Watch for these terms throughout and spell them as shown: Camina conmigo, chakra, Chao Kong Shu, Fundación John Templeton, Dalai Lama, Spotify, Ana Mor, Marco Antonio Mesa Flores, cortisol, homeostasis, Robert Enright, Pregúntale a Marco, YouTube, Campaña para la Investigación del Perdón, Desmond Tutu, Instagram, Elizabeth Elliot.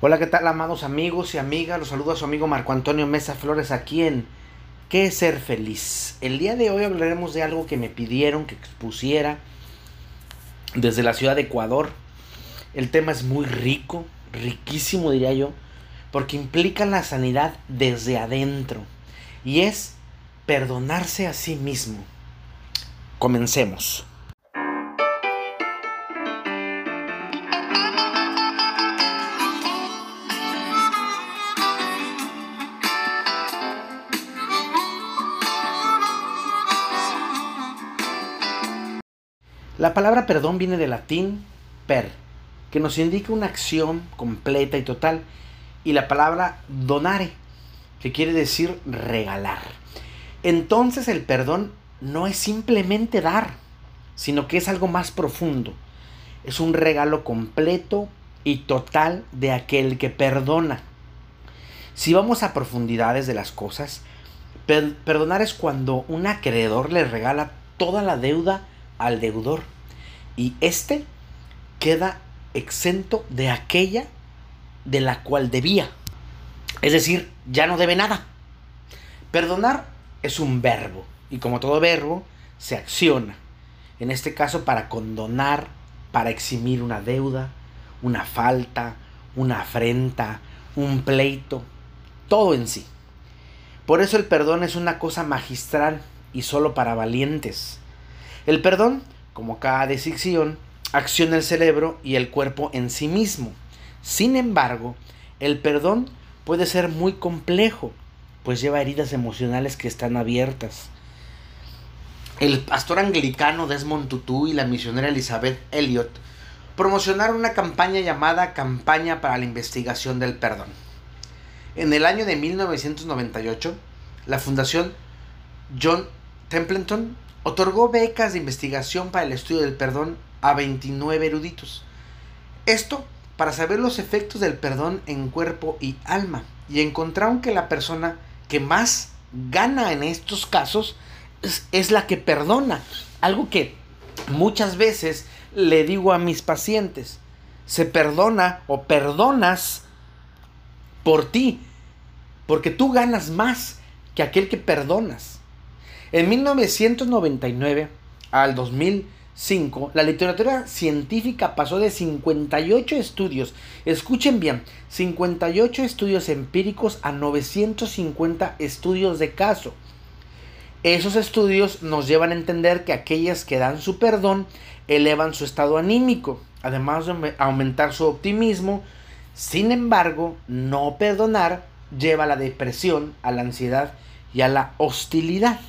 Hola, ¿qué tal, amados amigos y amigas? Los saludo a su amigo Marco Antonio Mesa Flores aquí en ¿Qué es ser feliz? El día de hoy hablaremos de algo que me pidieron que expusiera desde la ciudad de Ecuador. El tema es muy rico, riquísimo diría yo, porque implica la sanidad desde adentro y es perdonarse a sí mismo. Comencemos. La palabra perdón viene del latín per, que nos indica una acción completa y total, y la palabra donare, que quiere decir regalar. Entonces el perdón no es simplemente dar, sino que es algo más profundo. Es un regalo completo y total de aquel que perdona. Si vamos a profundidades de las cosas, perdonar es cuando un acreedor le regala toda la deuda al deudor y este queda exento de aquella de la cual debía, es decir, ya no debe nada. Perdonar es un verbo y como todo verbo se acciona, en este caso para condonar, para eximir una deuda, una falta, una afrenta, un pleito, todo en sí. Por eso el perdón es una cosa magistral y solo para valientes. El perdón, como cada decisión, acciona el cerebro y el cuerpo en sí mismo. Sin embargo, el perdón puede ser muy complejo, pues lleva heridas emocionales que están abiertas. El pastor anglicano Desmond Tutu y la misionera Elizabeth Elliot promocionaron una campaña llamada Campaña para la Investigación del Perdón. En el año de 1998, la Fundación John Templeton otorgó becas de investigación para el estudio del perdón a 29 eruditos. Esto para saber los efectos del perdón en cuerpo y alma. Y encontraron que la persona que más gana en estos casos es la que perdona. Algo que muchas veces le digo a mis pacientes. Se perdona o perdonas por ti. Porque tú ganas más que aquel que perdonas. En 1999 al 2005, la literatura científica pasó de 58 estudios, escuchen bien, 58 estudios empíricos a 950 estudios de caso. Esos estudios nos llevan a entender que aquellas que dan su perdón elevan su estado anímico, además de aumentar su optimismo. Sin embargo, no perdonar lleva a la depresión, a la ansiedad y a la hostilidad.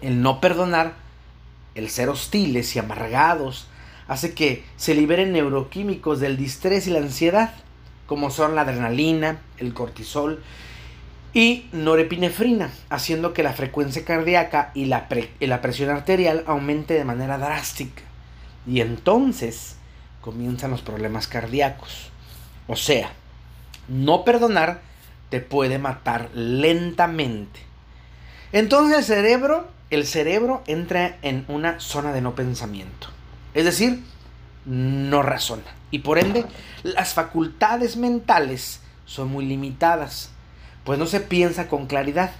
El no perdonar, el ser hostiles y amargados, hace que se liberen neuroquímicos del distrés y la ansiedad, como son la adrenalina, el cortisol y norepinefrina, haciendo que la frecuencia cardíaca y la presión arterial aumente de manera drástica. Y entonces comienzan los problemas cardíacos. O sea, no perdonar te puede matar lentamente. Entonces el cerebro entra en una zona de no pensamiento, es decir, no razona. Y por ende, las facultades mentales son muy limitadas, pues no se piensa con claridad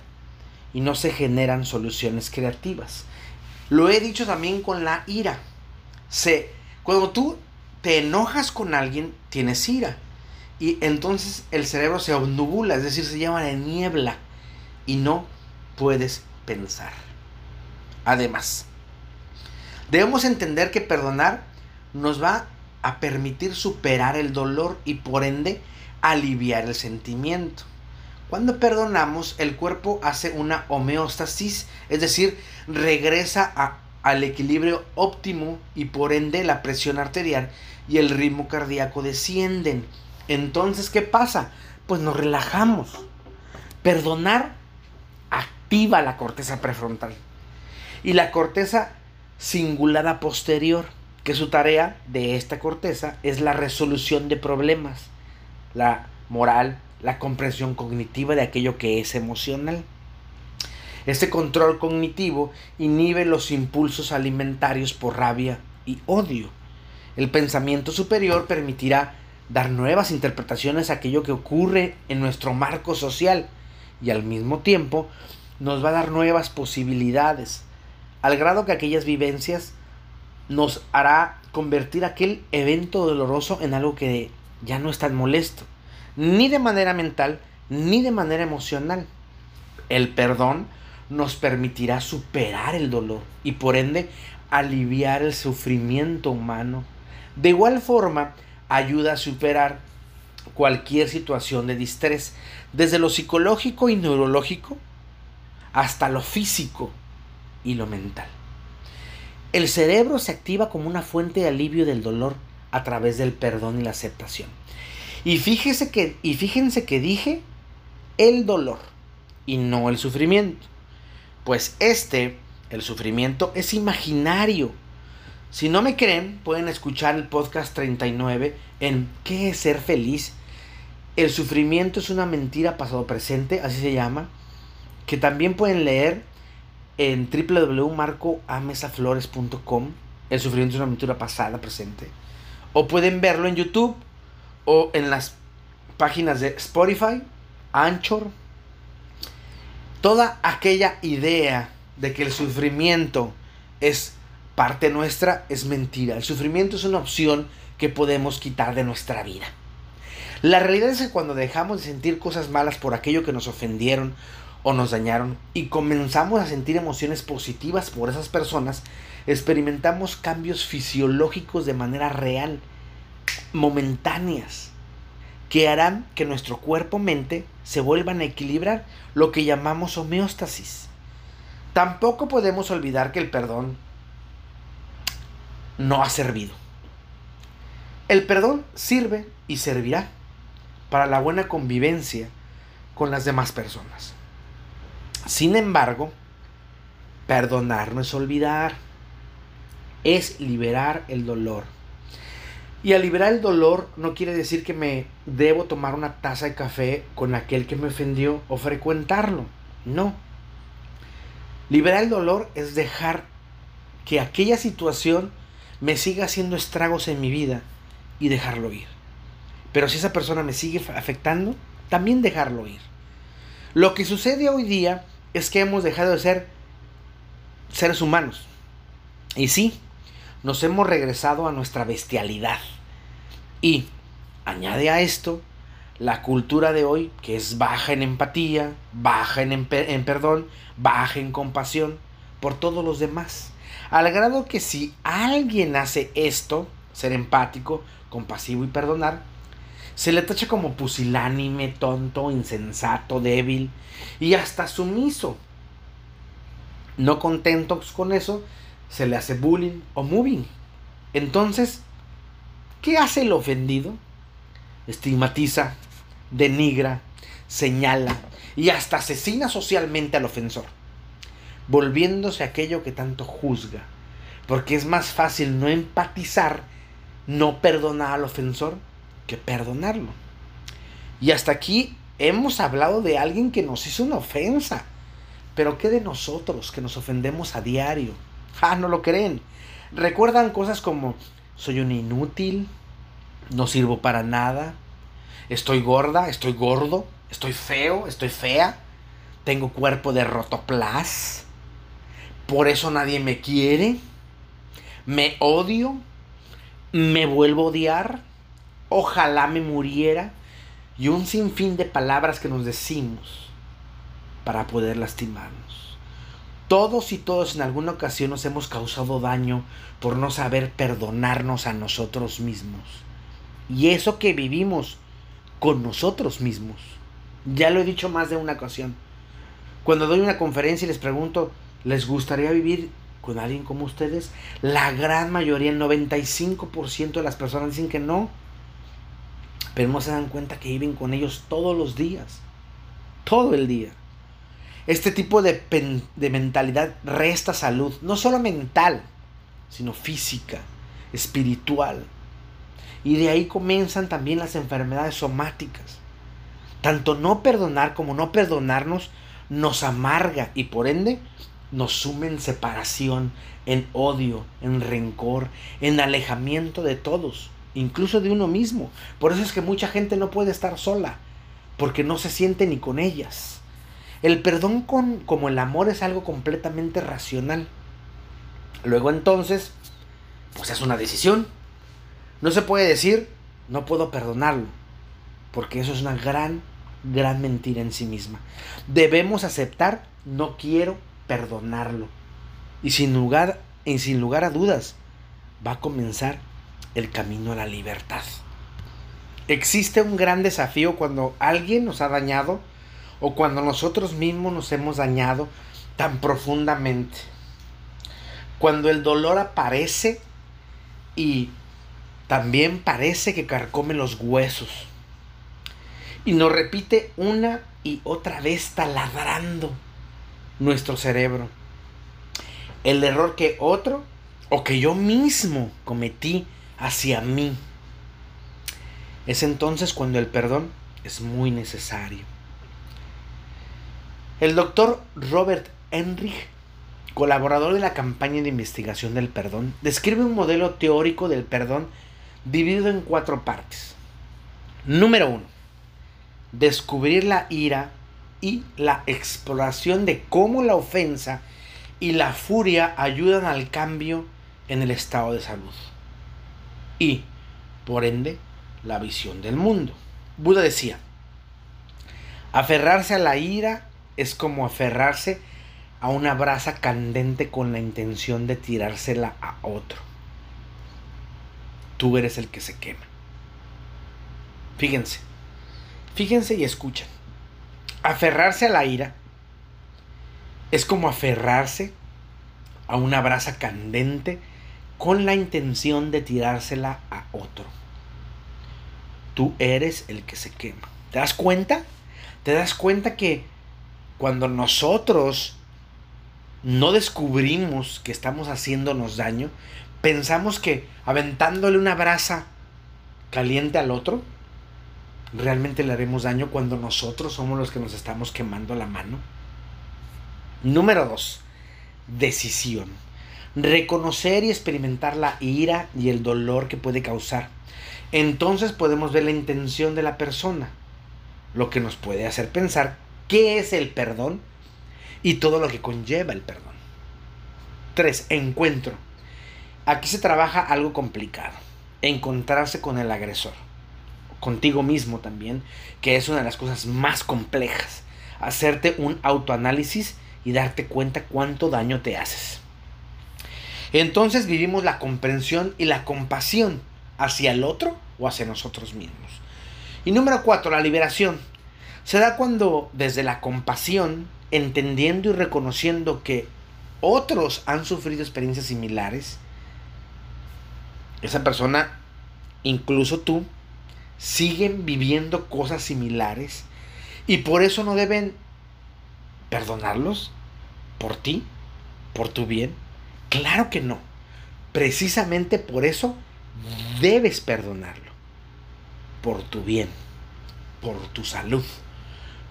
y no se generan soluciones creativas. Lo he dicho también con la ira. Cuando tú te enojas con alguien, tienes ira. Y entonces el cerebro se obnubula, es decir, se llama de niebla y no puedes pensar. Además, debemos entender que perdonar nos va a permitir superar el dolor y por ende aliviar el sentimiento. Cuando perdonamos, el cuerpo hace una homeostasis, es decir, regresa al equilibrio óptimo y por ende la presión arterial y el ritmo cardíaco descienden. Entonces, ¿qué pasa? Pues nos relajamos. Perdonar activa la corteza prefrontal y la corteza cingulada posterior, que su tarea de esta corteza es la resolución de problemas, la moral, la comprensión cognitiva de aquello que es emocional. Este control cognitivo inhibe los impulsos alimentarios por rabia y odio. El pensamiento superior permitirá dar nuevas interpretaciones a aquello que ocurre en nuestro marco social, y al mismo tiempo nos va a dar nuevas posibilidades, al grado que aquellas vivencias nos hará convertir aquel evento doloroso en algo que ya no es tan molesto, ni de manera mental, ni de manera emocional. El perdón nos permitirá superar el dolor y por ende aliviar el sufrimiento humano. De igual forma, ayuda a superar cualquier situación de distrés, desde lo psicológico y neurológico hasta lo físico y lo mental. El cerebro se activa como una fuente de alivio del dolor a través del perdón y la aceptación. Y fíjense que dije el dolor y no el sufrimiento, pues el sufrimiento es imaginario. Si no me creen, pueden escuchar el podcast 39 en ¿Qué es ser feliz? El sufrimiento es una mentira pasado presente, así se llama, que también pueden leer en www.marcoamesaflores.com. El sufrimiento es una mentira pasada presente. O pueden verlo en YouTube o en las páginas de Spotify, Anchor. Toda aquella idea de que el sufrimiento es parte nuestra es mentira. El sufrimiento es una opción que podemos quitar de nuestra vida. La realidad es que cuando dejamos de sentir cosas malas por aquello que nos ofendieron o nos dañaron y comenzamos a sentir emociones positivas por esas personas, experimentamos cambios fisiológicos de manera real, momentáneas, que harán que nuestro cuerpo-mente se vuelvan a equilibrar, lo que llamamos homeostasis. Tampoco podemos olvidar que el perdón no ha servido. El perdón sirve y servirá para la buena convivencia con las demás personas. Sin embargo, perdonar no es olvidar, es liberar el dolor. Y al liberar el dolor no quiere decir que me debo tomar una taza de café con aquel que me ofendió o frecuentarlo. No. Liberar el dolor es dejar que aquella situación me siga haciendo estragos en mi vida y dejarlo ir. Pero si esa persona me sigue afectando, también dejarlo ir. Lo que sucede hoy día es que hemos dejado de ser seres humanos. Y sí, nos hemos regresado a nuestra bestialidad. Y añade a esto la cultura de hoy, que es baja en empatía, baja en perdón, baja en compasión por todos los demás. Al grado que si alguien hace esto, ser empático, compasivo y perdonar, se le tacha como pusilánime, tonto, insensato, débil y hasta sumiso. No contentos con eso, se le hace bullying o moving. Entonces, ¿qué hace el ofendido? Estigmatiza, denigra, señala y hasta asesina socialmente al ofensor, volviéndose aquello que tanto juzga, porque es más fácil no empatizar, no perdonar al ofensor, que perdonarlo. Y hasta aquí hemos hablado de alguien que nos hizo una ofensa, pero ¿qué de nosotros que nos ofendemos a diario? ¡Ah, no lo creen! Recuerdan cosas como, soy un inútil, no sirvo para nada, estoy gorda, estoy gordo, estoy feo, estoy fea, tengo cuerpo de rotoplas, por eso nadie me quiere, me odio, me vuelvo a odiar, ojalá me muriera, y un sinfín de palabras que nos decimos para poder lastimarnos. Todos y todas en alguna ocasión nos hemos causado daño por no saber perdonarnos a nosotros mismos. Y eso que vivimos con nosotros mismos. Ya lo he dicho más de una ocasión. Cuando doy una conferencia y les pregunto, ¿les gustaría vivir con alguien como ustedes? La gran mayoría, el 95% de las personas dicen que no. Pero no se dan cuenta que viven con ellos todos los días. Todo el día. Este tipo de mentalidad resta salud. No solo mental, sino física, espiritual. Y de ahí comienzan también las enfermedades somáticas. Tanto no perdonar como no perdonarnos nos amarga y por ende nos sume en separación, en odio, en rencor, en alejamiento de todos, incluso de uno mismo. Por eso es que mucha gente no puede estar sola, porque no se siente ni con ellas. El perdón como el amor es algo completamente racional. Luego entonces, pues es una decisión. No se puede decir, no puedo perdonarlo, porque eso es una gran mentira en sí misma. Debemos aceptar, no quiero perdonarlo. Y sin lugar a dudas, va a comenzar el camino a la libertad. Existe un gran desafío cuando alguien nos ha dañado o cuando nosotros mismos nos hemos dañado tan profundamente. Cuando el dolor aparece y también parece que carcome los huesos y nos repite una y otra vez taladrando nuestro cerebro. El error que otro o que yo mismo cometí hacia mí. Es entonces cuando el perdón es muy necesario. El doctor Robert Enright, colaborador de la Campaña de Investigación del Perdón, describe un modelo teórico del perdón dividido en 4 partes. Número 1. Descubrir la ira y la exploración de cómo la ofensa y la furia ayudan al cambio en el estado de salud. Y, por ende, la visión del mundo. Buda decía, aferrarse a la ira es como aferrarse a una brasa candente con la intención de tirársela a otro. Tú eres el que se quema. Fíjense y escuchen. Aferrarse a la ira es como aferrarse a una brasa candente con la intención de tirársela a otro. Tú eres el que se quema. ¿Te das cuenta? ¿Te das cuenta que cuando nosotros no descubrimos que estamos haciéndonos daño, pensamos que aventándole una brasa caliente al otro, realmente le haremos daño cuando nosotros somos los que nos estamos quemando la mano? Número 2. Decisión. Reconocer y experimentar la ira y el dolor que puede causar. Entonces podemos ver la intención de la persona, lo que nos puede hacer pensar qué es el perdón y todo lo que conlleva el perdón. 3. Encuentro. Aquí se trabaja algo complicado. Encontrarse con el agresor. Contigo mismo también, que es una de las cosas más complejas. Hacerte un autoanálisis y darte cuenta cuánto daño te haces. Entonces vivimos la comprensión y la compasión hacia el otro o hacia nosotros mismos. Y número 4, la liberación. Se da cuando desde la compasión, entendiendo y reconociendo que otros han sufrido experiencias similares, esa persona, incluso tú, siguen viviendo cosas similares y por eso no deben perdonarlos por ti, por tu bien. Claro que no. Precisamente por eso debes perdonarlo. Por tu bien, por tu salud.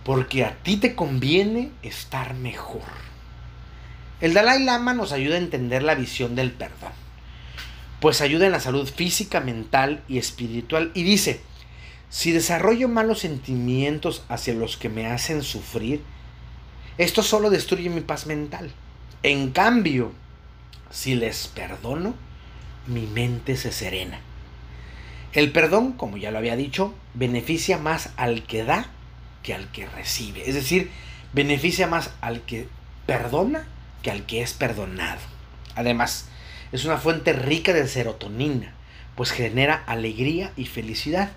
Porque a ti te conviene estar mejor. El Dalai Lama nos ayuda a entender la visión del perdón, pues ayuda en la salud física, mental y espiritual. Y dice, si desarrollo malos sentimientos hacia los que me hacen sufrir, esto solo destruye mi paz mental. En cambio, si les perdono, mi mente se serena. El perdón, como ya lo había dicho, beneficia más al que da que al que recibe. Es decir, beneficia más al que perdona que al que es perdonado. Además, es una fuente rica de serotonina, pues genera alegría y felicidad.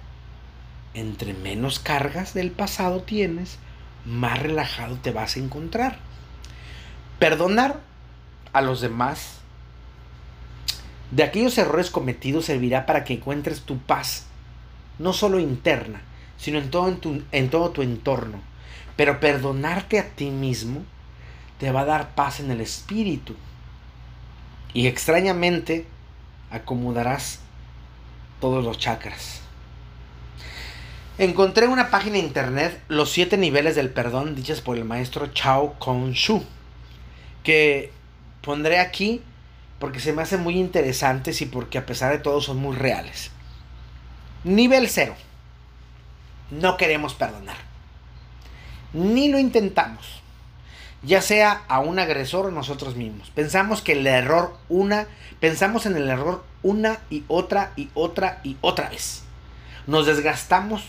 Entre menos cargas del pasado tienes, más relajado te vas a encontrar. Perdonar a los demás de aquellos errores cometidos servirá para que encuentres tu paz, no solo interna, sino en todo tu entorno. Pero perdonarte a ti mismo te va a dar paz en el espíritu. Y extrañamente acomodarás todos los chakras. Encontré una página de internet, los 7 niveles del perdón, dichas por el maestro Chao Kong Shu, que pondré aquí porque se me hacen muy interesantes y porque a pesar de todo son muy reales. Nivel cero. No queremos perdonar. Ni lo intentamos. Ya sea a un agresor o nosotros mismos. Pensamos en el error una y otra y otra y otra vez. Nos desgastamos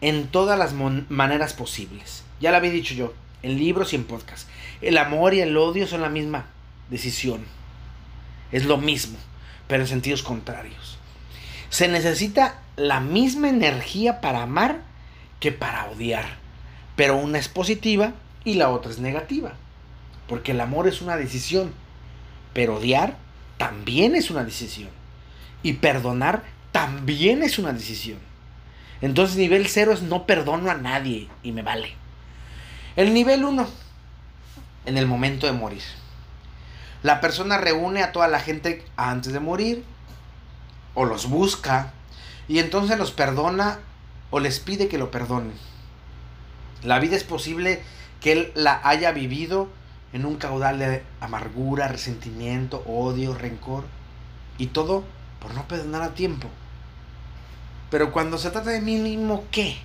en todas las maneras posibles. Ya lo había dicho yo, en libros y en podcasts. El amor y el odio son la misma decisión. Es lo mismo, pero en sentidos contrarios. Se necesita la misma energía para amar que para odiar. Pero una es positiva y la otra es negativa. Porque el amor es una decisión. Pero odiar también es una decisión. Y perdonar también es una decisión. Entonces nivel cero es no perdono a nadie y me vale. El nivel 1. En el momento de morir. La persona reúne a toda la gente antes de morir. O los busca. Y entonces los perdona o les pide que lo perdonen. La vida es posible que él la haya vivido en un caudal de amargura, resentimiento, odio, rencor. Y todo por no perdonar a tiempo. Pero cuando se trata de mí mismo, ¿qué?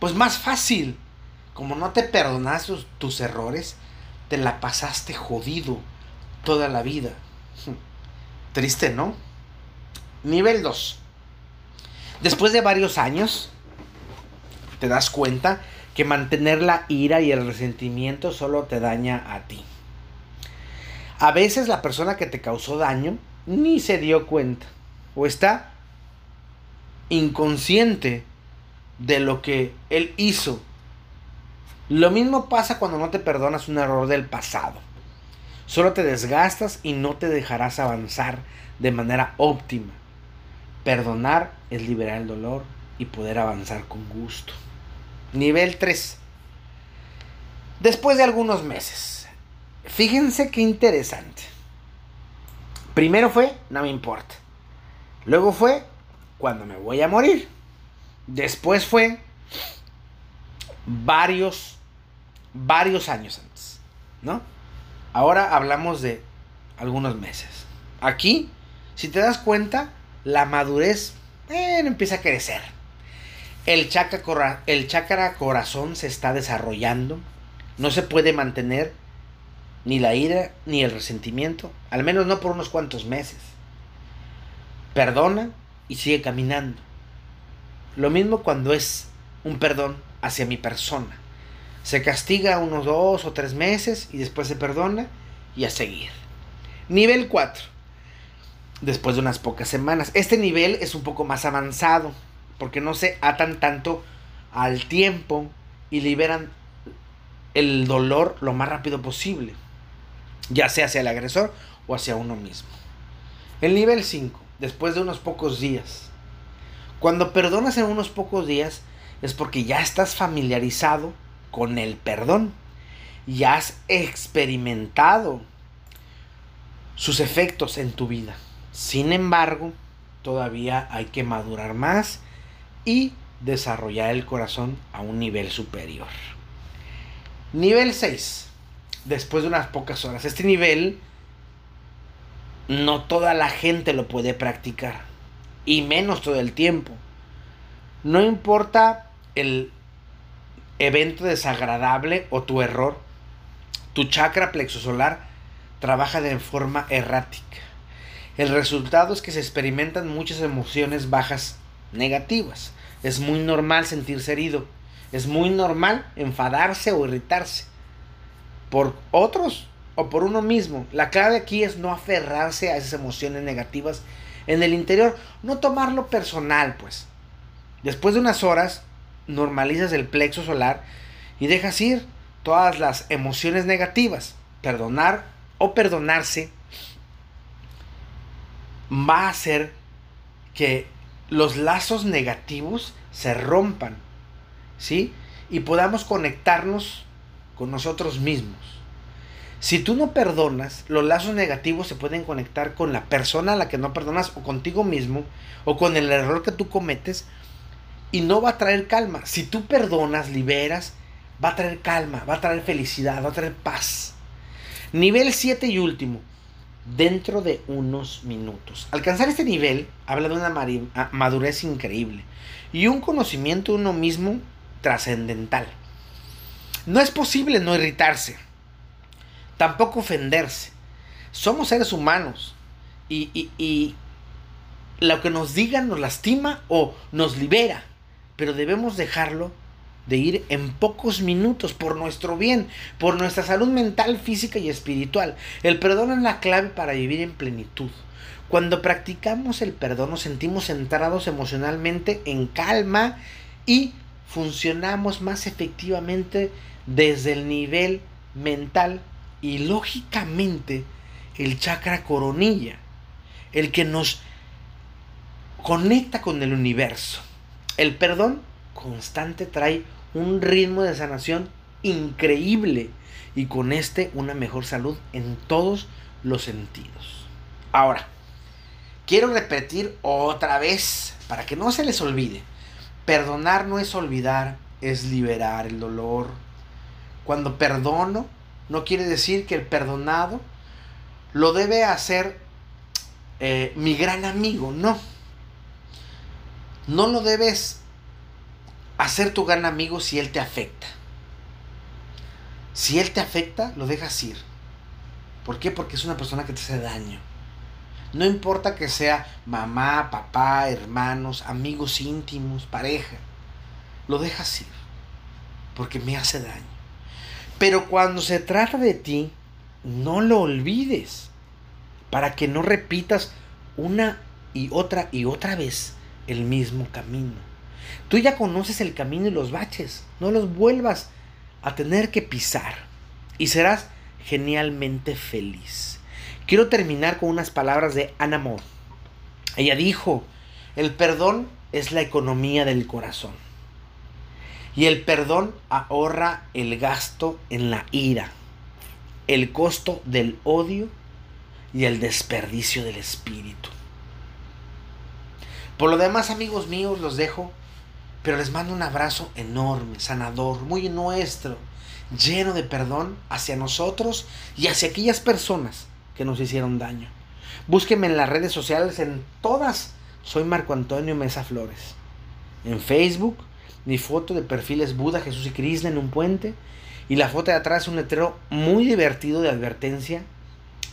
Pues más fácil. Como no te perdonaste tus errores, te la pasaste jodido toda la vida. Triste, ¿no? Nivel 2. Después de varios años, te das cuenta que mantener la ira y el resentimiento solo te daña a ti. A veces la persona que te causó daño ni se dio cuenta o está inconsciente de lo que él hizo. Lo mismo pasa cuando no te perdonas un error del pasado. Solo te desgastas y no te dejarás avanzar de manera óptima. Perdonar es liberar el dolor y poder avanzar con gusto. Nivel 3. Después de algunos meses. Fíjense qué interesante. Primero fue, no me importa. Luego fue, cuando me voy a morir. Después fue, varios años antes, ¿no? Ahora hablamos de algunos meses. Aquí, si te das cuenta, la madurez empieza a crecer. El chakra corazón se está desarrollando. No se puede mantener ni la ira ni el resentimiento. Al menos no por unos cuantos meses. Perdona y sigue caminando. Lo mismo cuando es un perdón hacia mi persona. Se castiga unos 2 o 3 meses y después se perdona y a seguir. Nivel 4. Después de unas pocas semanas. Este nivel es un poco más avanzado. Porque no se atan tanto al tiempo y liberan el dolor lo más rápido posible. Ya sea hacia el agresor o hacia uno mismo. El nivel 5, después de unos pocos días. Cuando perdonas en unos pocos días es porque ya estás familiarizado con el perdón. Y has experimentado sus efectos en tu vida. Sin embargo, todavía hay que madurar más y desarrollar el corazón a un nivel superior. Nivel 6. Después de unas pocas horas. Este nivel no toda la gente lo puede practicar. Y menos todo el tiempo. No importa el evento desagradable o tu error. Tu chakra plexosolar trabaja de forma errática. El resultado es que se experimentan muchas emociones bajas negativas. Es muy normal sentirse herido. Es muy normal enfadarse o irritarse por otros o por uno mismo. La clave aquí es no aferrarse a esas emociones negativas en el interior. No tomarlo personal, pues. Después de unas horas, normalizas el plexo solar y dejas ir todas las emociones negativas. Perdonar o perdonarse va a hacer que los lazos negativos se rompan, ¿sí? Y podamos conectarnos con nosotros mismos. Si tú no perdonas, los lazos negativos se pueden conectar con la persona a la que no perdonas, o contigo mismo, o con el error que tú cometes, y no va a traer calma. Si tú perdonas, liberas, va a traer calma, va a traer felicidad, va a traer paz. Nivel 7 y último. dentro de unos minutos. Alcanzar este nivel habla de una madurez increíble y un conocimiento de uno mismo trascendental. No es posible no irritarse, tampoco ofenderse. Somos seres humanos y lo que nos digan nos lastima o nos libera, pero debemos dejarlo de ir en pocos minutos por nuestro bien, por nuestra salud mental, física y espiritual. El perdón es la clave para vivir en plenitud. Cuando practicamos el perdón nos sentimos centrados emocionalmente, en calma, y funcionamos más efectivamente desde el nivel mental y lógicamente el chakra coronilla, el que nos conecta con el universo. El perdón constante trae un ritmo de sanación increíble y con este una mejor salud en todos los sentidos. Ahora, quiero repetir otra vez para que no se les olvide. Perdonar no es olvidar, es liberar el dolor. Cuando perdono, no quiere decir que el perdonado lo debe hacer mi gran amigo, no. No lo debes hacer tu gran amigo si él te afecta. Si él te afecta, lo dejas ir. ¿Por qué? Porque es una persona que te hace daño. No importa que sea mamá, papá, hermanos, amigos íntimos, pareja. Lo dejas ir porque me hace daño. Pero cuando se trata de ti, no lo olvides para que no repitas una y otra vez el mismo camino. Tú ya conoces el camino y los baches. No los vuelvas a tener que pisar y serás genialmente feliz. Quiero terminar con unas palabras de Ana Mor. Ella dijo: el perdón es la economía del corazón y el perdón ahorra el gasto en la ira, el costo del odio y el desperdicio del espíritu. Por lo demás, amigos míos, los dejo, pero les mando un abrazo enorme, sanador, muy nuestro, lleno de perdón hacia nosotros y hacia aquellas personas que nos hicieron daño. Búsquenme en las redes sociales, en todas. Soy Marco Antonio Mesa Flores. En Facebook, mi foto de perfil es Buda, Jesús y Krishna en un puente, y la foto de atrás es un letrero muy divertido de advertencia.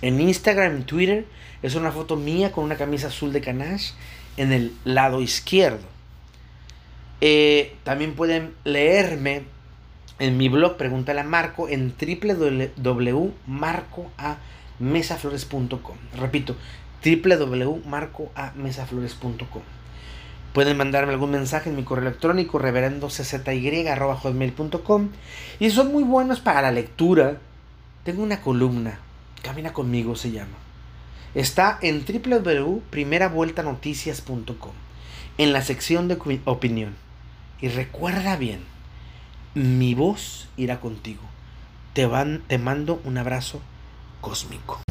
En Instagram y Twitter es una foto mía con una camisa azul de Kanash en el lado izquierdo. También pueden leerme en mi blog Pregúntale a Marco en www.marcoamesaflores.com. Repito, www.marcoamesaflores.com. Pueden mandarme algún mensaje en mi correo electrónico reverendoczy@hotmail.com. Y son muy buenos para la lectura. Tengo una columna, Camina Conmigo se llama. Está en www.primeravueltanoticias.com, en la sección de opinión. Y recuerda bien, mi voz irá contigo. Te mando un abrazo cósmico.